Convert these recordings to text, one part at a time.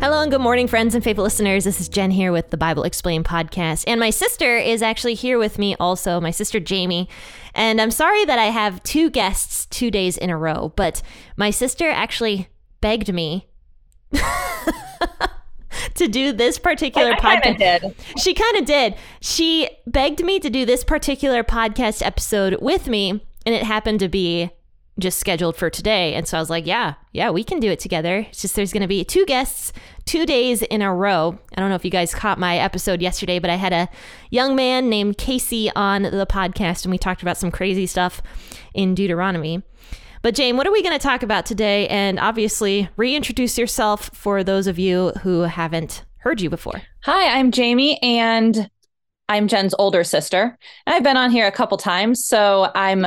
Hello and good morning, friends and faithful listeners. This is Jen here with the Bible Explained podcast. And my sister is actually here with me also, my sister Jamie. And I'm sorry that I have two guests 2 days in a row, but my sister actually begged me to do this particular podcast. She kind of did. She begged me to do this particular podcast episode with me, and it happened to be just scheduled for today. And so I was like, yeah, we can do it together. It's just there's going to be two guests 2 days in a row. I don't know if you guys caught my episode yesterday, but I had a young man named Casey on the podcast, and we talked about some crazy stuff in Deuteronomy. But Jane, what are we going to talk about today? And obviously, reintroduce yourself for those of you who haven't heard you before. Hi, I'm Jamie, and I'm Jen's older sister. I've been on here a couple times, so I'm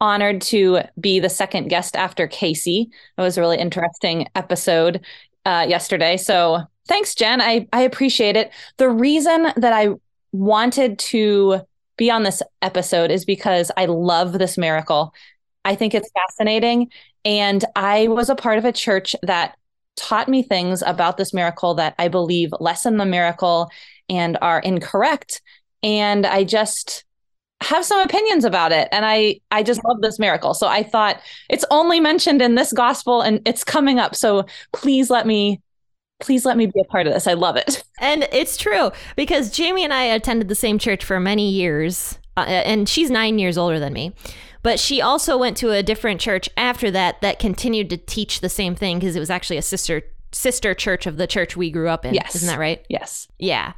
honored to be the second guest after Casey. It was a really interesting episode yesterday. So thanks, Jen. I appreciate it. The reason that I wanted to be on this episode is because I love this miracle. I think it's fascinating. And I was a part of a church that taught me things about this miracle that I believe lessen the miracle and are incorrect. And I just have some opinions about it. And I just love this miracle. So I thought it's only mentioned in this gospel and it's coming up. So please let me be a part of this. I love it. And it's true because Jamie and I attended the same church for many years and she's 9 years older than me. But she also went to a different church after that continued to teach the same thing because it was actually a sister church of the church we grew up in. Yes. Isn't that right? Yes. Yeah.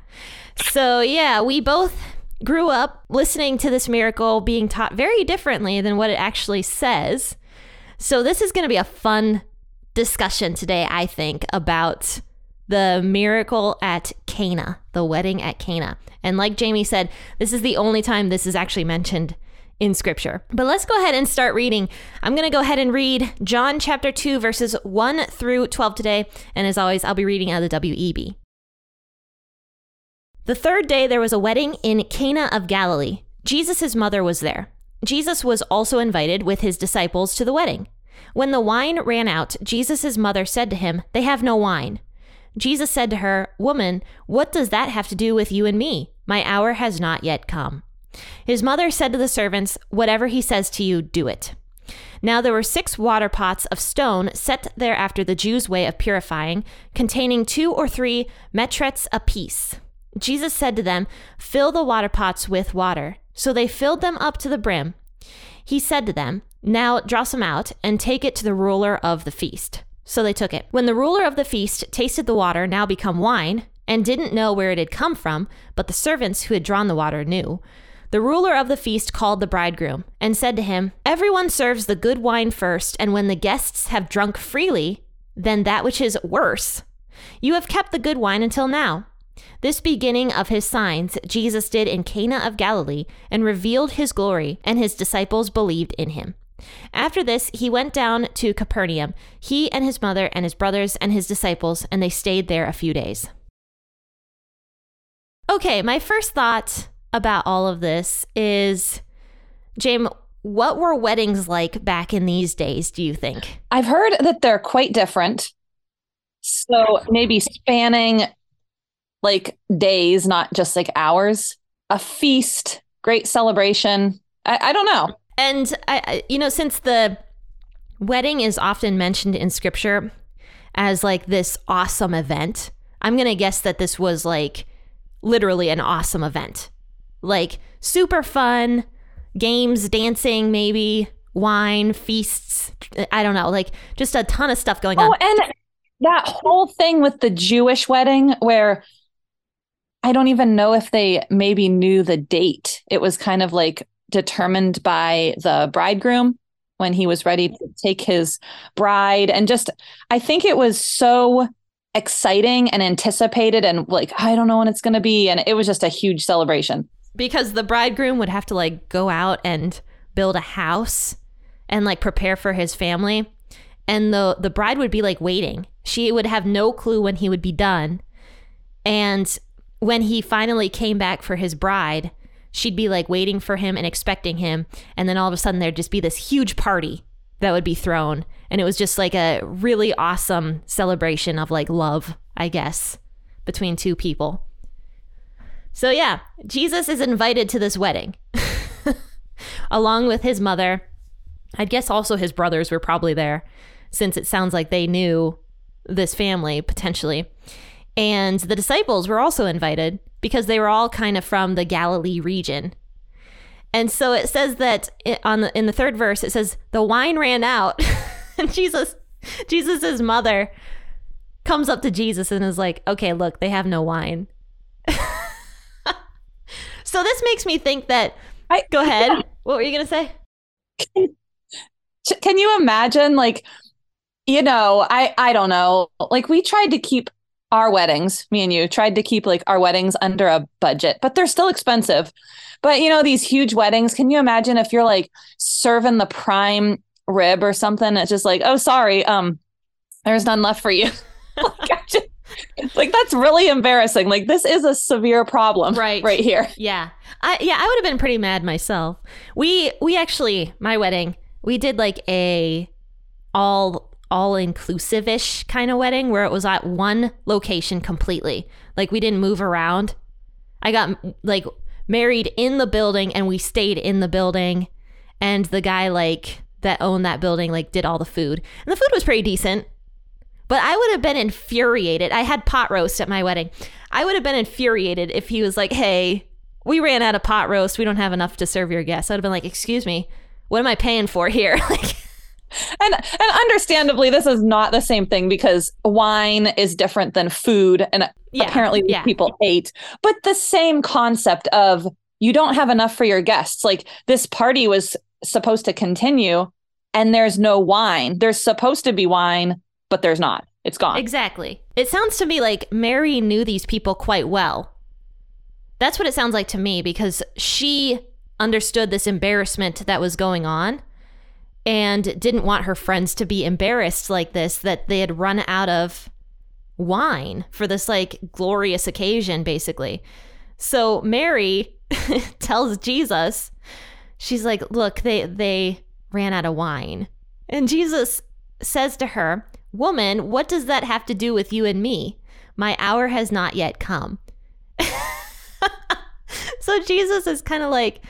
So, yeah, we both grew up listening to this miracle being taught very differently than what it actually says. So this is going to be a fun discussion today, I think, about the miracle at Cana, the wedding at Cana. And like Jamie said, this is the only time this is actually mentioned in scripture. But let's go ahead and start reading. I'm going to go ahead and read John chapter 2, verses 1 through 12 today. And as always, I'll be reading out of the WEB. The third day there was a wedding in Cana of Galilee. Jesus' mother was there. Jesus was also invited with his disciples to the wedding. When the wine ran out, Jesus' mother said to him, "They have no wine." Jesus said to her, "Woman, what does that have to do with you and me? My hour has not yet come." His mother said to the servants, "Whatever he says to you, do it." Now there were 6 water pots of stone set there after the Jews' way of purifying, containing 2 or 3 metrets apiece. Jesus said to them, "Fill the water pots with water." So they filled them up to the brim. He said to them, "Now draw some out and take it to the ruler of the feast." So they took it. When the ruler of the feast tasted the water now become wine and didn't know where it had come from, but the servants who had drawn the water knew, the ruler of the feast called the bridegroom and said to him, "Everyone serves the good wine first, and when the guests have drunk freely, then that which is worse. You have kept the good wine until now." This beginning of his signs Jesus did in Cana of Galilee and revealed his glory, and his disciples believed in him. After this, he went down to Capernaum, he and his mother and his brothers and his disciples, and they stayed there a few days. Okay, my first thought about all of this is, Jane, what were weddings like back in these days, do you think? I've heard that they're quite different. So maybe spanning like days, not just like hours. A feast, great celebration. I don't know. And, since the wedding is often mentioned in scripture as like this awesome event, I'm going to guess that this was like literally an awesome event. Like super fun, games, dancing, maybe wine, feasts. I don't know, like just a ton of stuff going on. Oh, and that whole thing with the Jewish wedding where I don't even know if they maybe knew the date. It was kind of like determined by the bridegroom when he was ready to take his bride. And just, I think it was so exciting and anticipated and like, I don't know when it's going to be. And it was just a huge celebration. Because the bridegroom would have to like go out and build a house and like prepare for his family. And the bride would be like waiting. She would have no clue when he would be done. And when he finally came back for his bride, she'd be like waiting for him and expecting him. And then all of a sudden there'd just be this huge party that would be thrown. And it was just like a really awesome celebration of like love, I guess, between two people. So yeah, Jesus is invited to this wedding along with his mother. I guess also his brothers were probably there, since it sounds like they knew this family potentially. And the disciples were also invited because they were all kind of from the Galilee region. And so it says that in the third verse, it says the wine ran out and Jesus's mother comes up to Jesus and is like, okay, look, they have no wine. So this makes me think that, go ahead. Yeah. What were you going to say? Can you imagine, like, you know, I don't know, like we tried to keep our weddings, me and you tried to keep like our weddings under a budget, but they're still expensive. But, you know, these huge weddings, can you imagine if you're like serving the prime rib or something? It's just like, oh, sorry. There's none left for you. Like, that's really embarrassing. Like, this is a severe problem right here. Yeah. I would have been pretty mad myself. We actually, my wedding, we did like a all-inclusive-ish kind of wedding where it was at one location completely. Like, we didn't move around. I got like married in the building and we stayed in the building, and the guy like that owned that building like did all the food, and the food was pretty decent. But I would have been infuriated. I had pot roast at my wedding. I would have been infuriated if he was like, hey, we ran out of pot roast. We don't have enough to serve your guests. I would have been like, excuse me, what am I paying for here? Like, and understandably, this is not the same thing because wine is different than food. And apparently people ate. But the same concept of you don't have enough for your guests. Like, this party was supposed to continue and there's no wine. There's supposed to be wine, but there's not. It's gone. Exactly. It sounds to me like Mary knew these people quite well. That's what it sounds like to me, because she understood this embarrassment that was going on and didn't want her friends to be embarrassed like this, that they had run out of wine for this like glorious occasion, basically. So Mary tells Jesus, she's like, look, they ran out of wine. And Jesus says to her, woman, what does that have to do with you and me? My hour has not yet come. So Jesus is kind of like,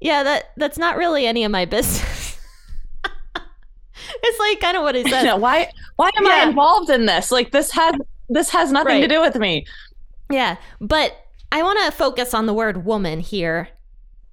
yeah, that's not really any of my business. It's like kind of what he said. Why am I involved in this? Like, this has nothing to do with me. Yeah. But I want to focus on the word woman here,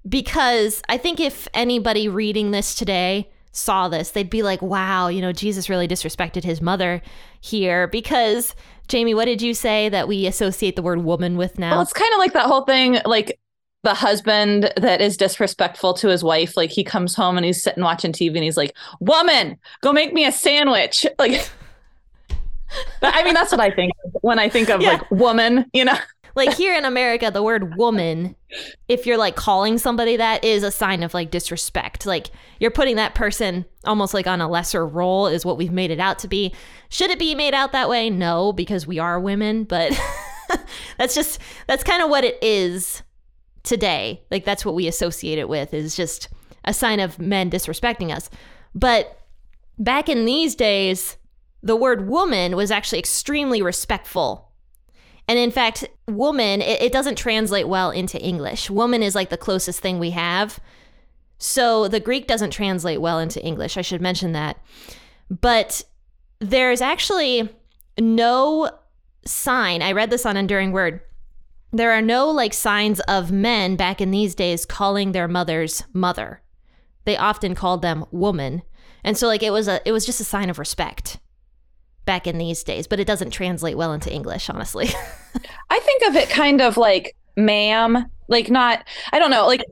because I think if anybody reading this today saw this, they'd be like, wow, you know, Jesus really disrespected his mother here. Because, Jamie, what did you say that we associate the word woman with now? Well, it's kind of like that whole thing, like the husband that is disrespectful to his wife. Like, he comes home and he's sitting watching TV and he's like, woman, go make me a sandwich. Like, I mean, that's what I think of when I think of like woman, you know. Like, here in America, the word woman, if you're like calling somebody that, is a sign of like disrespect. Like, you're putting that person almost like on a lesser role is what we've made it out to be. Should it be made out that way? No, because we are women. But that's kind of what it is today. Like, that's what we associate it with, is just a sign of men disrespecting us. But back in these days, the word woman was actually extremely respectful. And in fact, woman, it doesn't translate well into English. Woman is like the closest thing we have. So the Greek doesn't translate well into English. I should mention that. But there's actually no sign. I read this on Enduring Word. There are no like signs of men back in these days calling their mothers mother. They often called them woman. And so like it was just a sign of respect back in these days, but it doesn't translate well into English, honestly. I think of it kind of like ma'am, like not, I don't know, like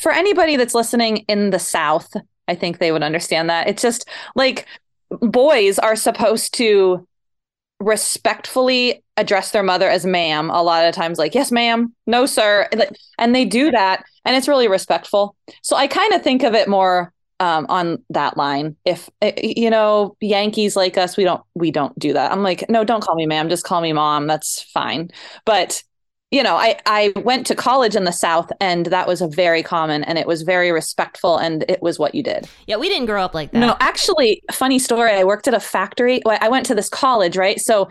for anybody that's listening in the South, I think they would understand that. It's just like boys are supposed to respectfully address their mother as ma'am a lot of times, like, yes, ma'am, no, sir. And they do that, and it's really respectful. So I kind of think of it more on that line. If, you know, Yankees like us, we don't do that. I'm like, no, don't call me ma'am, just call me mom. That's fine. But, you know, I went to college in the South, and that was a very common, and it was very respectful, and it was what you did. Yeah, we didn't grow up like that. No, actually, funny story. I worked at a factory. I went to this college, right? So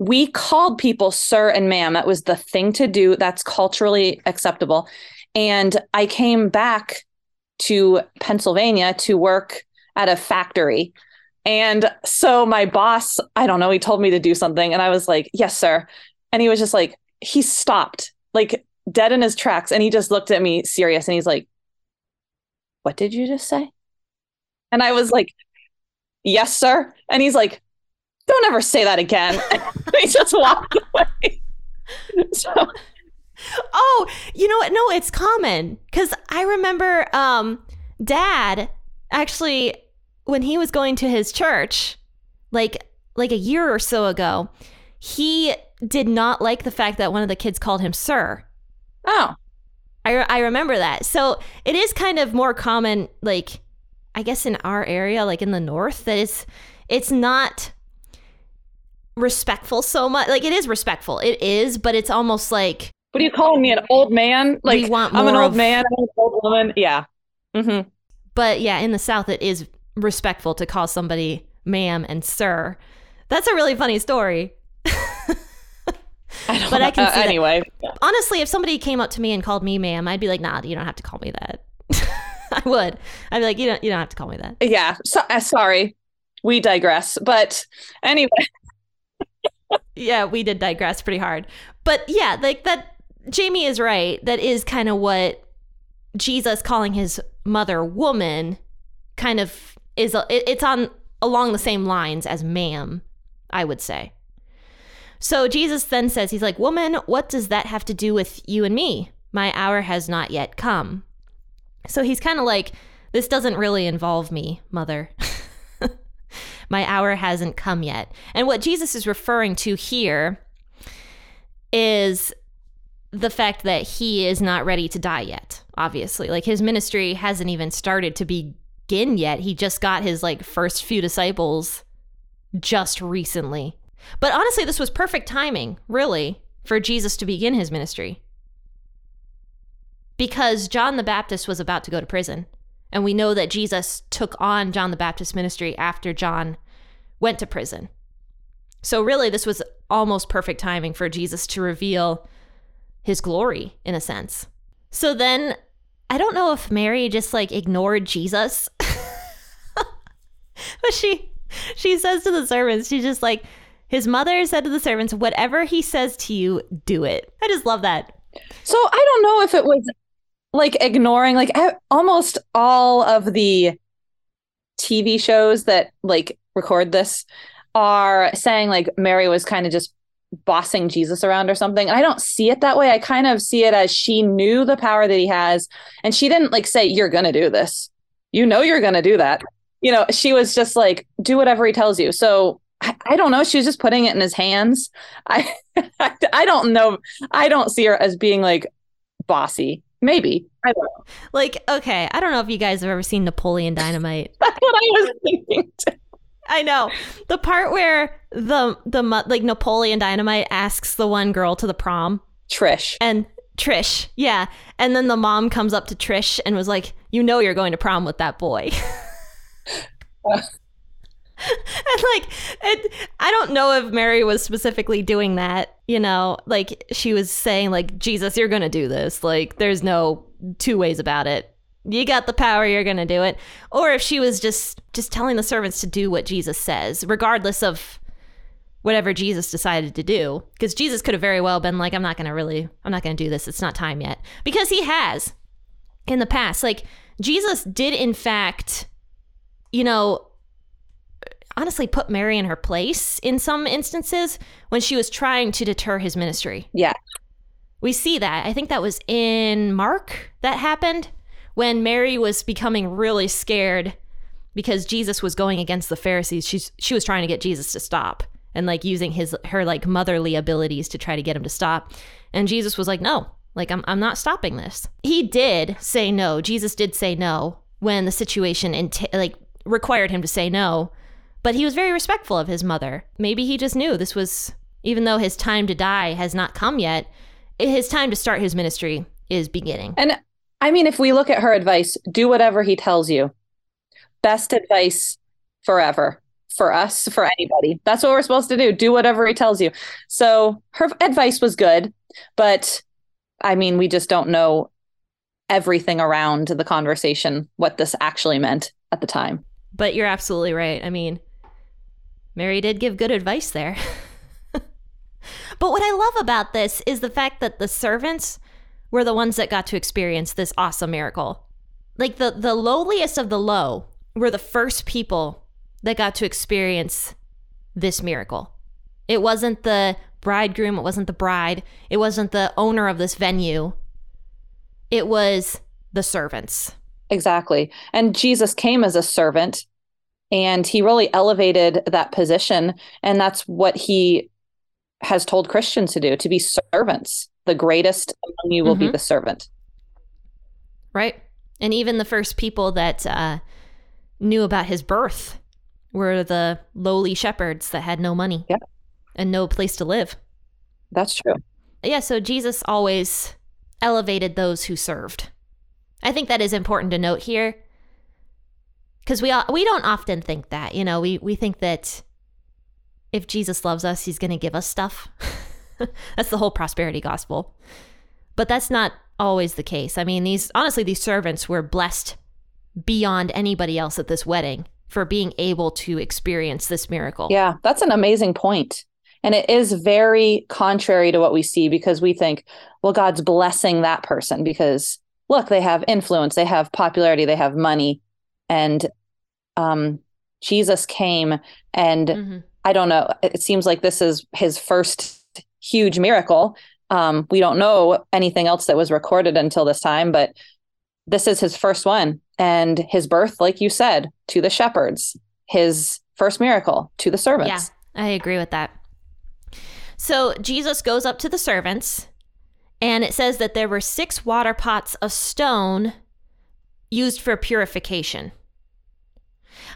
we called people sir and ma'am. That was the thing to do. That's culturally acceptable. And I came back to Pennsylvania to work at a factory. And so my boss, I don't know, he told me to do something, and I was like, yes, sir. And he was just like, he stopped like dead in his tracks, and he just looked at me serious, and he's like, what did you just say? And I was like, yes, sir. And he's like, don't ever say that again. And he just walked away. So, oh, you know what? No, it's common, because I remember Dad actually, when he was going to his church like a year or so ago, he did not like the fact that one of the kids called him sir. Oh, I remember that. So it is kind of more common, like, I guess in our area, like in the North, that it's not respectful so much. Like, it is respectful. It is, but it's almost like, what are you calling me, an old man? Like, I'm an old man, I'm an old woman. Yeah. Mm-hmm. But yeah, in the South, it is respectful to call somebody ma'am and sir. That's a really funny story. But I can see that. Anyway, honestly, if somebody came up to me and called me ma'am, I'd be like, nah, you don't have to call me that. I would. I'd be like, you don't have to call me that. Yeah. So, sorry, we digress. But anyway. Yeah, we did digress pretty hard. But yeah, like that, Jamie is right. That is kind of what Jesus calling his mother woman kind of is. It's on along the same lines as ma'am, I would say. So Jesus then says, he's like, woman, what does that have to do with you and me? My hour has not yet come. So he's kind of like, this doesn't really involve me, mother. My hour hasn't come yet. And what Jesus is referring to here is the fact that he is not ready to die yet, obviously. Like, his ministry hasn't even started to begin yet. He just got his like first few disciples just recently. But honestly, this was perfect timing, really, for Jesus to begin his ministry, because John the Baptist was about to go to prison. And we know that Jesus took on John the Baptist's ministry after John went to prison. So really, this was almost perfect timing for Jesus to reveal his glory, in a sense. So then, I don't know if Mary just like ignored Jesus, but she says to the servants, she's just like, his mother said to the servants, whatever he says to you, do it. I just love that. So I don't know if it was like ignoring, like almost all of the TV shows that like record this are saying like Mary was kind of just bossing Jesus around or something. And I don't see it that way. I kind of see it as she knew the power that he has, and she didn't like say, you're going to do this. You know, you're going to do that. You know, she was just like, do whatever he tells you. So I don't know. She was just putting it in his hands. I don't know. I don't see her as being like bossy. Maybe. I don't know. Like, okay. I don't know if you guys have ever seen Napoleon Dynamite. That's what I was thinking too. I know. The part where the like Napoleon Dynamite asks the one girl to the prom. Trish. And Trish. Yeah. And then the mom comes up to Trish and was like, you know, you're going to prom with that boy. And like, I don't know if Mary was specifically doing that, you know, like she was saying like, Jesus, you're going to do this. Like, there's no two ways about it. You got the power, you're going to do it. Or if she was just telling the servants to do what Jesus says, regardless of whatever Jesus decided to do, because Jesus could have very well been like, I'm not going to do this. It's not time yet, because he has in the past. Like, Jesus did, in fact, you know, honestly put Mary in her place in some instances when she was trying to deter his ministry. Yeah. We see that. I think that was in Mark that happened when Mary was becoming really scared because Jesus was going against the Pharisees. She was trying to get Jesus to stop and like using her like motherly abilities to try to get him to stop. And Jesus was like, no, like I'm not stopping this. He did say no. Jesus did say no when the situation required him to say no, but he was very respectful of his mother. Maybe he just knew this was, even though his time to die has not come yet, his time to start his ministry is beginning. And I mean, if we look at her advice, do whatever he tells you. Best advice forever for us, for anybody. That's what we're supposed to do. Do whatever he tells you. So her advice was good, but I mean, we just don't know everything around the conversation, what this actually meant at the time. But you're absolutely right. I mean, Mary did give good advice there. But what I love about this is the fact that the servants were the ones that got to experience this awesome miracle. Like the lowliest of the low were the first people that got to experience this miracle. It wasn't the bridegroom. It wasn't the bride. It wasn't the owner of this venue. It was the servants. Exactly. And Jesus came as a servant, and he really elevated that position. And that's what he has told Christians to do, to be servants. The greatest among you will be the servant. Right. And even the first people that knew about his birth were the lowly shepherds that had no money and no place to live. That's true. Yeah. So Jesus always elevated those who served. I think that is important to note here, because we don't often think that, you know, we think that if Jesus loves us, he's going to give us stuff. That's the whole prosperity gospel. But that's not always the case. I mean, these servants were blessed beyond anybody else at this wedding for being able to experience this miracle. Yeah, that's an amazing point. And it is very contrary to what we see, because we think, well, God's blessing that person because, look, they have influence, they have popularity, they have money. And Jesus came and I don't know, it seems like this is his first huge miracle. We don't know anything else that was recorded until this time, but this is his first one. And his birth, like you said, to the shepherds, his first miracle to the servants. Yeah, I agree with that. So Jesus goes up to the servants, and it says that there were 6 water pots of stone used for purification.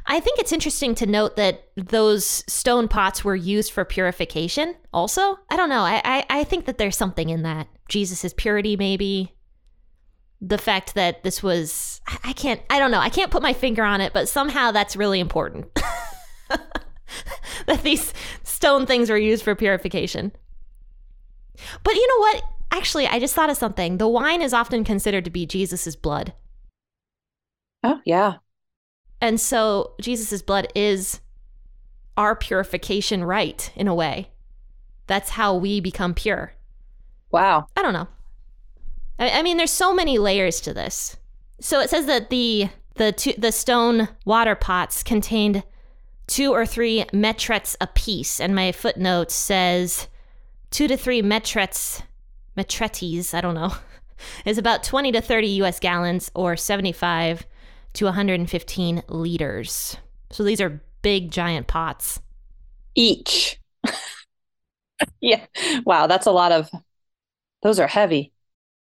I think it's interesting to note that those stone pots were used for purification also. I don't know. I think that there's something in that. Jesus's purity, maybe. The fact that this was, I can't put my finger on it, but somehow that's really important. That these stone things were used for purification. But you know what? Actually, I just thought of something. The wine is often considered to be Jesus's blood. Oh, yeah. And so Jesus's blood is our purification rite in a way. That's how we become pure. Wow. I don't know. I mean, there's so many layers to this. So it says that the stone water pots contained 2 or 3 metrets apiece. And my footnote says 2 to 3 metretes, I don't know, is about 20 to 30 U.S. gallons or 75 to 115 liters. So these are big, giant pots. Each. Yeah. Wow, that's a lot of, those are heavy.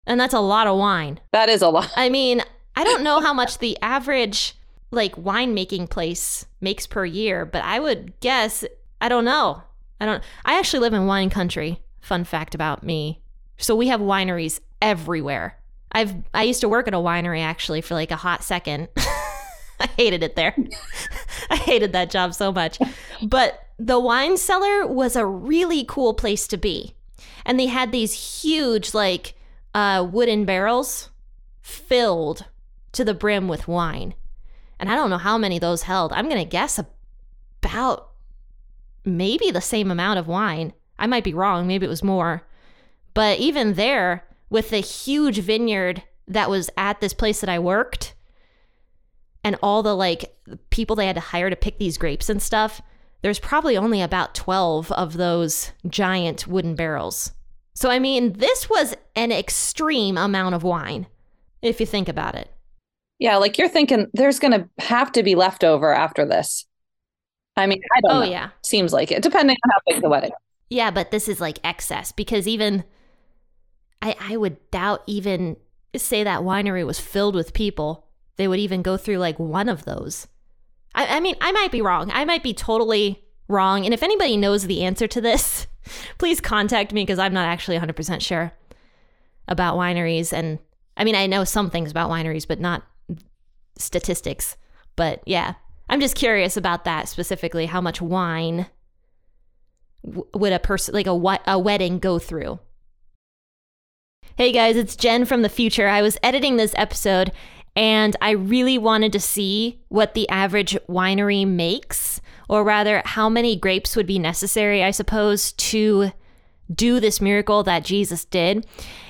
And that's a lot of wine. That is a lot. I mean, I don't know how much the average winemaking place makes per year, but I would guess, I actually live in wine country. Fun fact about me. So we have wineries everywhere. I used to work at a winery actually for a hot second. I hated it there. I hated that job so much. But the wine cellar was a really cool place to be. And they had these huge wooden barrels filled to the brim with wine. And I don't know how many those held. I'm going to guess about maybe the same amount of wine. I might be wrong. Maybe it was more. But even there, with the huge vineyard that was at this place that I worked and all the people they had to hire to pick these grapes and stuff, there's probably only about 12 of those giant wooden barrels. So, I mean, this was an extreme amount of wine, if you think about it. Yeah, you're thinking there's going to have to be leftover after this. I mean, I don't know. Yeah. Seems like it, depending on how big the wedding. Yeah, but this is excess, because even I would doubt even say that winery was filled with people they would even go through like one of those. I mean, I might be wrong. I might be totally wrong. And if anybody knows the answer to this, please contact me, because I'm not actually 100% sure about wineries. And I mean, I know some things about wineries, but not statistics. But yeah, I'm just curious about that specifically, how much wine would a person, like a wedding, go through. Hey guys, it's Jen from the future. I was editing this episode and I really wanted to see what the average winery makes, or rather how many grapes would be necessary, I suppose, to do this miracle that Jesus did.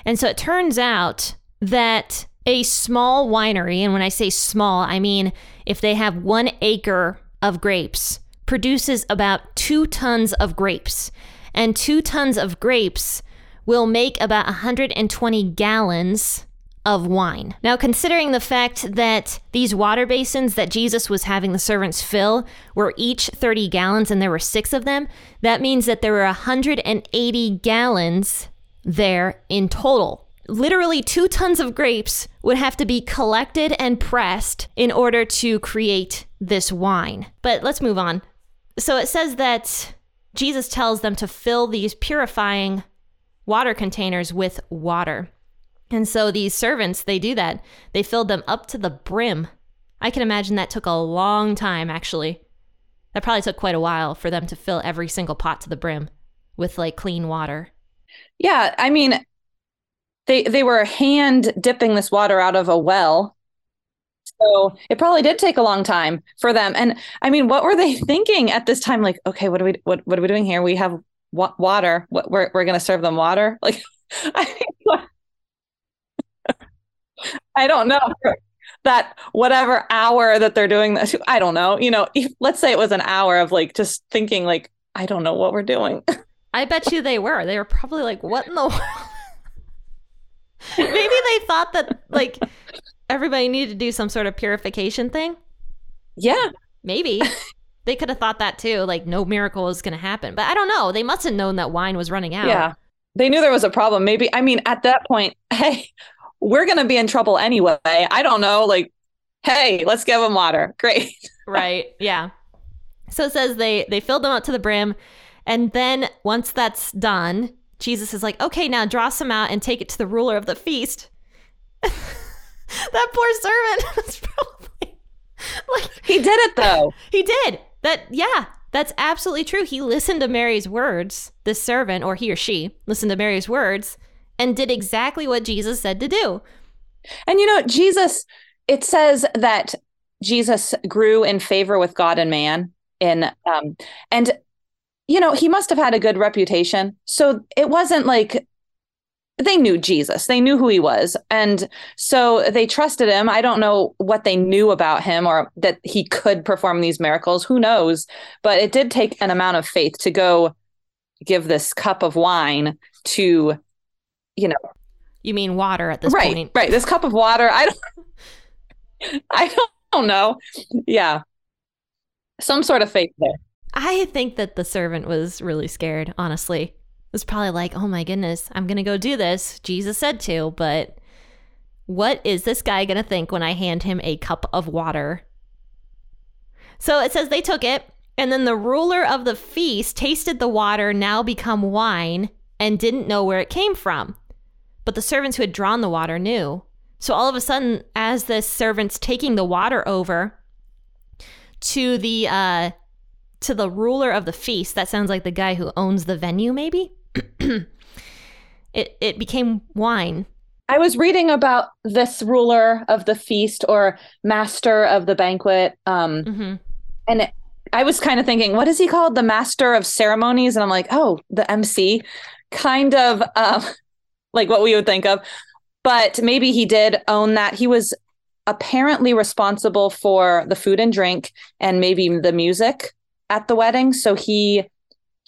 And so it turns out that a small winery, and when I say small, I mean if they have 1 acre of grapes, produces about 2 tons of grapes. And 2 tons of grapes will make about 120 gallons of wine. Now, considering the fact that these water basins that Jesus was having the servants fill were each 30 gallons and there were 6 of them, that means that there were 180 gallons there in total. Literally 2 tons of grapes would have to be collected and pressed in order to create this wine. But let's move on. So it says that Jesus tells them to fill these purifying water containers with water. And so these servants, they do that. They filled them up to the brim. I can imagine that took a long time, actually. That probably took quite a while for them to fill every single pot to the brim with like clean water. Yeah, I mean, they were hand dipping this water out of a well. So it probably did take a long time for them. And I mean, what were they thinking at this time? Like, okay, what are we doing here? We have water. We're going to serve them water? Like, I mean, what? I don't know that whatever hour that they're doing this, I don't know, you know, if, let's say it was an hour of like just thinking like, I don't know what we're doing. I bet you they were probably like, what in the world? Maybe they thought that like everybody needed to do some sort of purification thing. Yeah, maybe they could have thought that too, like no miracle is going to happen. But I don't know. They must have known that wine was running out. Yeah, they knew there was a problem. Maybe. I mean, at that point, hey, we're going to be in trouble anyway. I don't know. Like, hey, let's give them water. Great. Right. Yeah. So it says they filled them up to the brim. And then once that's done, Jesus is like, okay, now draw some out and take it to the ruler of the feast. That poor servant was probably like... He did it though. He did. That's absolutely true. He listened to Mary's words. This servant, or he or she, listened to Mary's words and did exactly what Jesus said to do. And you know, Jesus, it says that Jesus grew in favor with God and man. And you know, he must have had a good reputation. So it wasn't like they knew Jesus. They knew who he was. And so they trusted him. I don't know what they knew about him or that he could perform these miracles. Who knows? But it did take an amount of faith to go give this cup of wine to, you know. You mean water at this point. Right. This cup of water. I don't know. Yeah. Some sort of faith there. I think that the servant was really scared, honestly. It was probably like, oh my goodness, I'm going to go do this. Jesus said to, but what is this guy going to think when I hand him a cup of water? So it says they took it, and then the ruler of the feast tasted the water now become wine and didn't know where it came from. But the servants who had drawn the water knew. So all of a sudden, as the servant's taking the water over to the ruler of the feast, that sounds like the guy who owns the venue, maybe. It became wine. I was reading about this ruler of the feast or master of the banquet. And I was kind of thinking, what is he called? The master of ceremonies. And I'm like, oh, the MC, kind of like what we would think of. But maybe he did own that. He was apparently responsible for the food and drink and maybe the music at the wedding. So he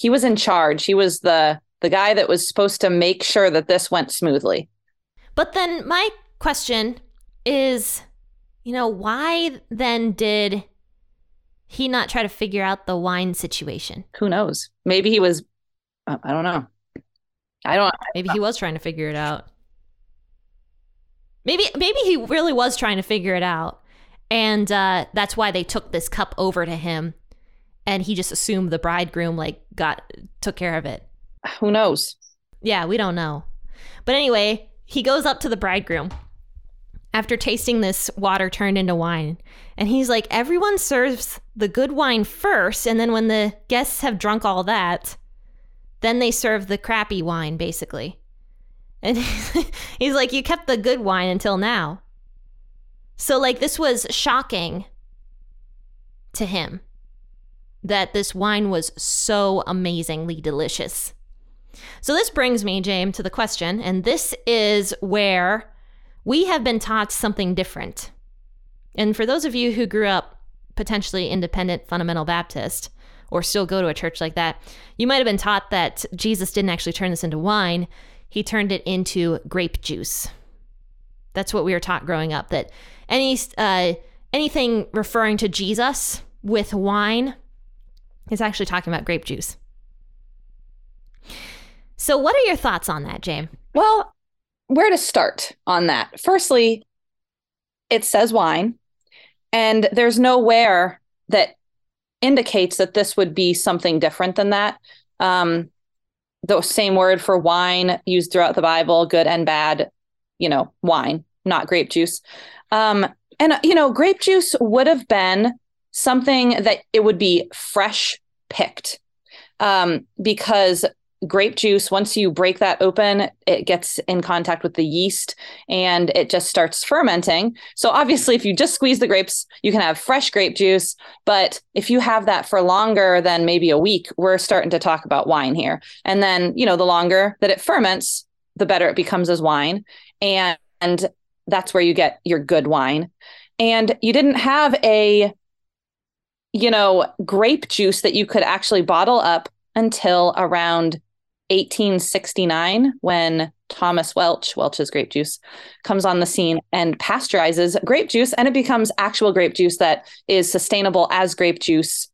was in charge. He was the guy that was supposed to make sure that this went smoothly. But then my question is, you know, why then did he not try to figure out the wine situation? Who knows? Maybe he was, I don't know. Maybe he was trying to figure it out. Maybe he really was trying to figure it out. And that's why they took this cup over to him. And he just assumed the bridegroom took care of it. Who knows? Yeah, we don't know. But anyway, he goes up to the bridegroom after tasting this water turned into wine. And he's like, everyone serves the good wine first. And then when the guests have drunk all that, then they serve the crappy wine, basically. And he's like, you kept the good wine until now. So this was shocking to him that this wine was so amazingly delicious. So this brings me, James, to the question, and this is where we have been taught something different. And for those of you who grew up potentially independent fundamental Baptist or still go to a church like that, you might have been taught that Jesus didn't actually turn this into wine. He turned it into grape juice. That's what we were taught growing up, that anything referring to Jesus with wine is actually talking about grape juice. So what are your thoughts on that, James? Well, where to start on that? Firstly, it says wine, and there's nowhere that indicates that this would be something different than that. The same word for wine used throughout the Bible, good and bad, wine, not grape juice. And grape juice would have been something that it would be fresh picked, because grape juice, once you break that open, it gets in contact with the yeast and it just starts fermenting. So obviously, if you just squeeze the grapes, you can have fresh grape juice. But if you have that for longer than maybe a week, we're starting to talk about wine here. And then, the longer that it ferments, the better it becomes as wine. And that's where you get your good wine. And you didn't have a, grape juice that you could actually bottle up until around 1869, when Thomas Welch, Welch's grape juice, comes on the scene and pasteurizes grape juice, and it becomes actual grape juice that is sustainable as grape juice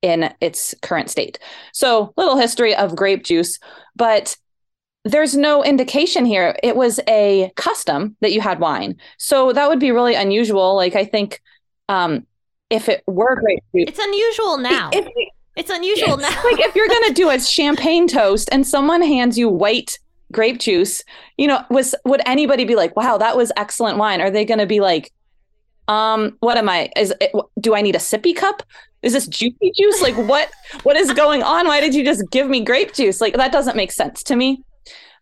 in its current state. So, little history of grape juice, but there's no indication here. It was a custom that you had wine. So that would be really unusual. I think if it were grape juice... It's unusual now. It's unusual now. If you're going to do a champagne toast and someone hands you white grape juice, would anybody be like, wow, that was excellent wine? Are they going to be like, what am I? Do I need a sippy cup? Is this juicy juice? What is going on? Why did you just give me grape juice? That doesn't make sense to me.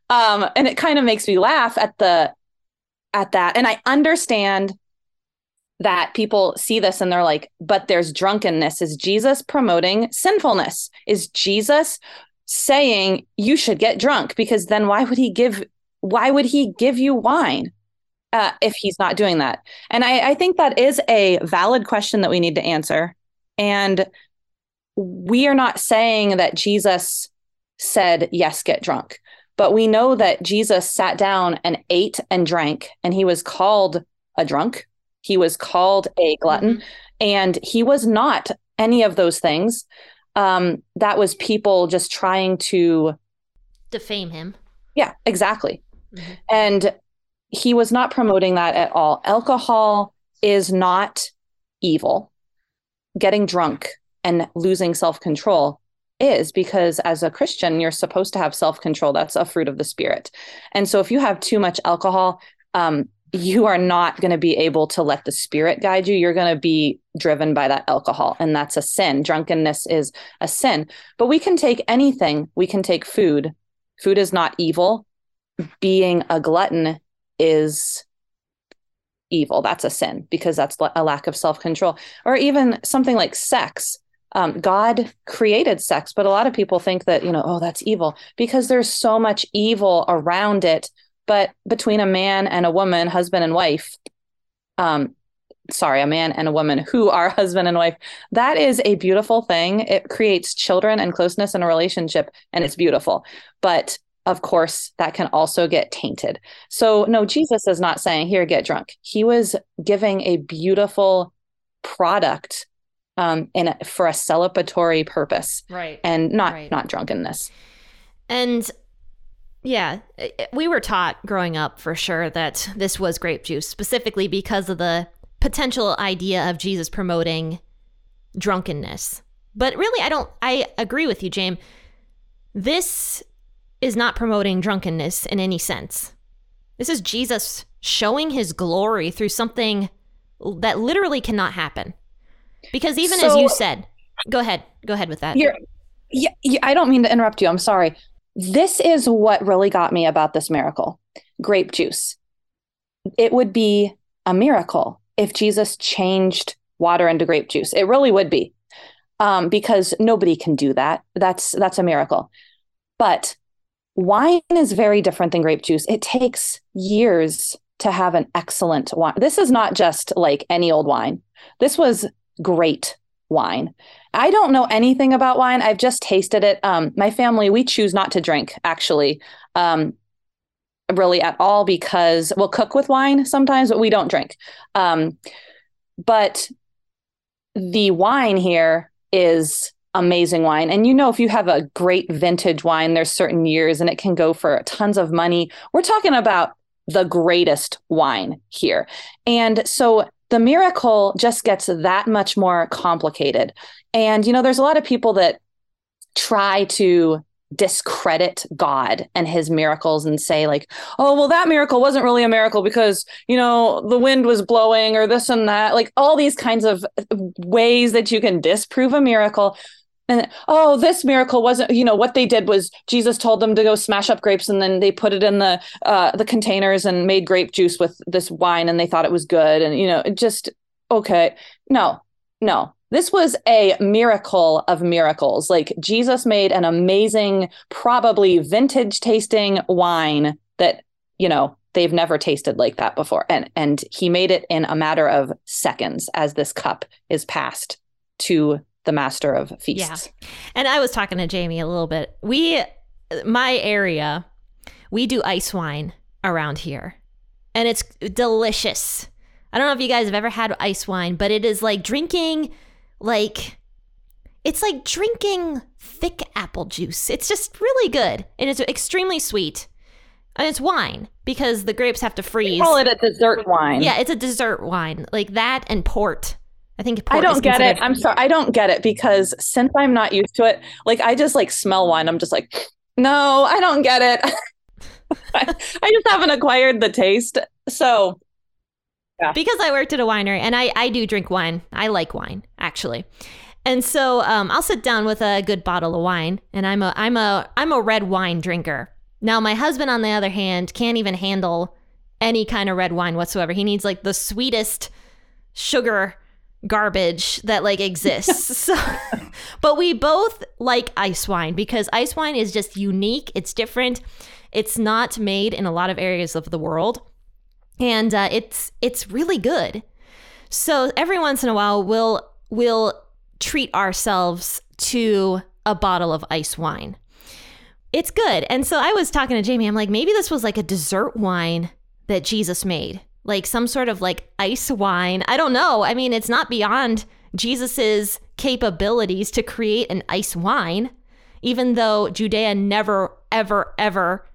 And it kind of makes me laugh at that. And I understand that people see this and they're like, but there's drunkenness. Is Jesus promoting sinfulness? Is Jesus saying you should get drunk? Because then why would he give you wine if he's not doing that? And I think that is a valid question that we need to answer. And we are not saying that Jesus said, yes, get drunk. But we know that Jesus sat down and ate and drank, and he was called a drunk. He was called a glutton, and he was not any of those things. That was people just trying to defame him. Yeah, exactly. Mm-hmm. And he was not promoting that at all. Alcohol is not evil. Getting drunk and losing self-control is, because as a Christian, you're supposed to have self-control. That's a fruit of the Spirit. And so if you have too much alcohol, you are not going to be able to let the Spirit guide you. You're going to be driven by that alcohol, and that's a sin. Drunkenness is a sin. But we can take anything. We can take food. Food is not evil. Being a glutton is evil. That's a sin, because that's a lack of self-control. Or even something like sex. God created sex, but a lot of people think that, that's evil, because there's so much evil around it. But between a man and a woman, husband and wife, a man and a woman who are husband and wife, that is a beautiful thing. It creates children and closeness in a relationship, and it's beautiful. But of course, that can also get tainted. So no, Jesus is not saying, here, get drunk. He was giving a beautiful product for a celebratory purpose, right? And not drunkenness. And yeah, we were taught growing up for sure that this was grape juice, specifically because of the potential idea of Jesus promoting drunkenness. But really, I agree with you, James. This is not promoting drunkenness in any sense. This is Jesus showing his glory through something that literally cannot happen. Because even as you said, go ahead with that. I don't mean to interrupt you. I'm sorry. This is what really got me about this miracle. Grape juice. It would be a miracle if Jesus changed water into grape juice. It really would be, because nobody can do that. That's a miracle. But wine is very different than grape juice. It takes years to have an excellent wine. This is not just like any old wine. This was great wine. I don't know anything about wine. I've just tasted it. My family, we choose not to drink, actually, really at all, because we'll cook with wine sometimes, but we don't drink. But the wine here is amazing wine. And, you know, if you have a great vintage wine, there's certain years and it can go for tons of money. We're talking about the greatest wine here. And so the miracle just gets that much more complicated. And, you know, there's a lot of people that try to discredit God and his miracles and say like, oh, well, that miracle wasn't really a miracle because, you know, the wind was blowing or this and that, like all these kinds of ways that you can disprove a miracle. And oh, this miracle wasn't, you know, what they did was Jesus told them to go smash up grapes and then they put it in the containers and made grape juice with this wine and they thought it was good. And, you know, it just, okay, no. This was a miracle of miracles. Like Jesus made an amazing, probably vintage tasting wine that, you know, they've never tasted like that before. And he made it in a matter of seconds as this cup is passed to the master of feasts. Yeah. And I was talking to Jamie a little bit. My area, we do ice wine around here and it's delicious. I don't know if you guys have ever had ice wine, but it is like drinking, like, it's like drinking thick apple juice. It's just really good. And it's extremely sweet. And it's wine because the grapes have to freeze. They call it a dessert wine. Yeah, it's a dessert wine. Like that and port. I think I don't get it. I'm sorry. I don't get it because since I'm not used to it, like I just like smell wine. I'm just like, no, I don't get it. I just haven't acquired the taste. So yeah. Because I worked at a winery and I do drink wine. I like wine, actually. And so I'll sit down with a good bottle of wine and I'm a red wine drinker. Now, my husband, on the other hand, can't even handle any kind of red wine whatsoever. He needs like the sweetest sugar garbage that like exists. So, but we both like ice wine because ice wine is just unique. It's different. It's not made in a lot of areas of the world. And it's really good. So every once in a while, we'll treat ourselves to a bottle of ice wine. It's good. And so I was talking to Jamie. I'm like, maybe this was like a dessert wine that Jesus made. Like some sort of like ice wine. I don't know. I mean, it's not beyond Jesus's capabilities to create an ice wine, even though Judea never, ever, ever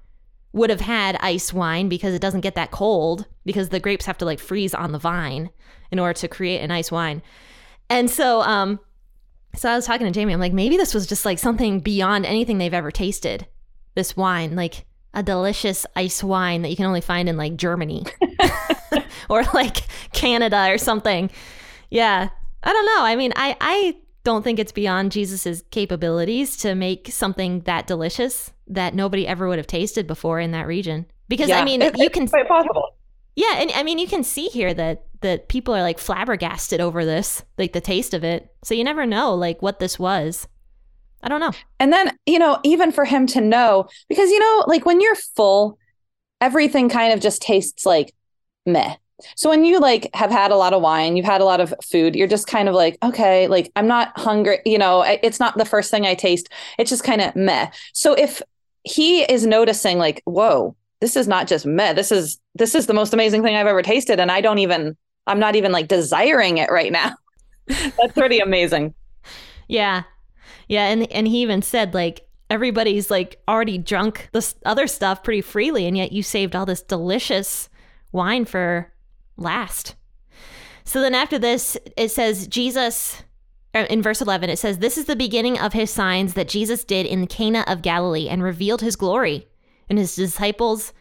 would have had ice wine because it doesn't get that cold because the grapes have to like freeze on the vine in order to create an ice wine. And so I was talking to Jamie. I'm like, maybe this was just like something beyond anything they've ever tasted. This wine, like a delicious ice wine that you can only find in like Germany or like Canada or something. Yeah. I don't know. I mean, I don't think it's beyond Jesus's capabilities to make something that delicious that nobody ever would have tasted before in that region. Because yeah, I mean, you can, it's quite possible. Yeah. And I mean, you can see here that people are like flabbergasted over this, like the taste of it. So you never know like what this was. I don't know. And then, you know, even for him to know, because, you know, like when you're full, everything kind of just tastes like meh. So when you like have had a lot of wine, you've had a lot of food, you're just kind of like, okay, like I'm not hungry. You know, it's not the first thing I taste. It's just kind of meh. So if he is noticing like, whoa, this is not just meh. This is the most amazing thing I've ever tasted. And I'm not even like desiring it right now. That's pretty amazing. Yeah. Yeah, and he even said, like, everybody's, like, already drunk this other stuff pretty freely, and yet you saved all this delicious wine for last. So then after this, it says Jesus, in verse 11, it says, this is the beginning of his signs that Jesus did in Cana of Galilee and revealed his glory. And his disciples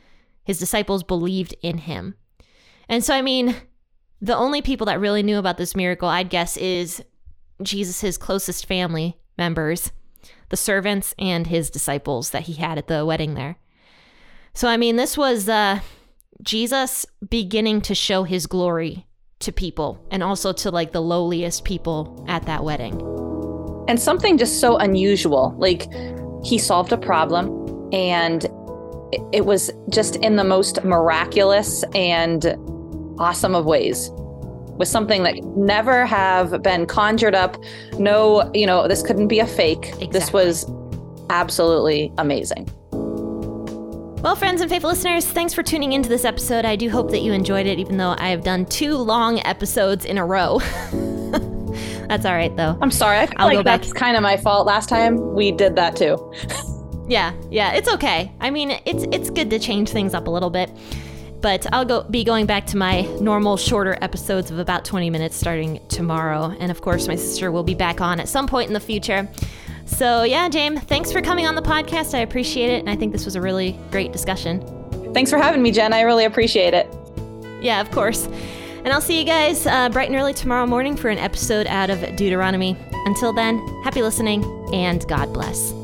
believed in him. And so, I mean, the only people that really knew about this miracle, I'd guess, is Jesus's closest family members, the servants and his disciples that he had at the wedding there. So, I mean, this was Jesus beginning to show his glory to people and also to like the lowliest people at that wedding. And something just so unusual, like he solved a problem, and it was just in the most miraculous and awesome of ways, with something that never have been conjured up. No, you know, this couldn't be a fake. Exactly. This was absolutely amazing. Well, friends and faithful listeners, thanks for tuning into this episode. I do hope that you enjoyed it, even though I have done 2 long episodes in a row. That's all right, though. I'm sorry. I feel I'll like go that's back. Kind of my fault. Last time we did that, too. Yeah, it's okay. I mean, it's good to change things up a little bit. But I'll be going back to my normal shorter episodes of about 20 minutes starting tomorrow. And, of course, my sister will be back on at some point in the future. So, yeah, James, thanks for coming on the podcast. I appreciate it. And I think this was a really great discussion. Thanks for having me, Jen. I really appreciate it. Yeah, of course. And I'll see you guys bright and early tomorrow morning for an episode out of Deuteronomy. Until then, happy listening and God bless.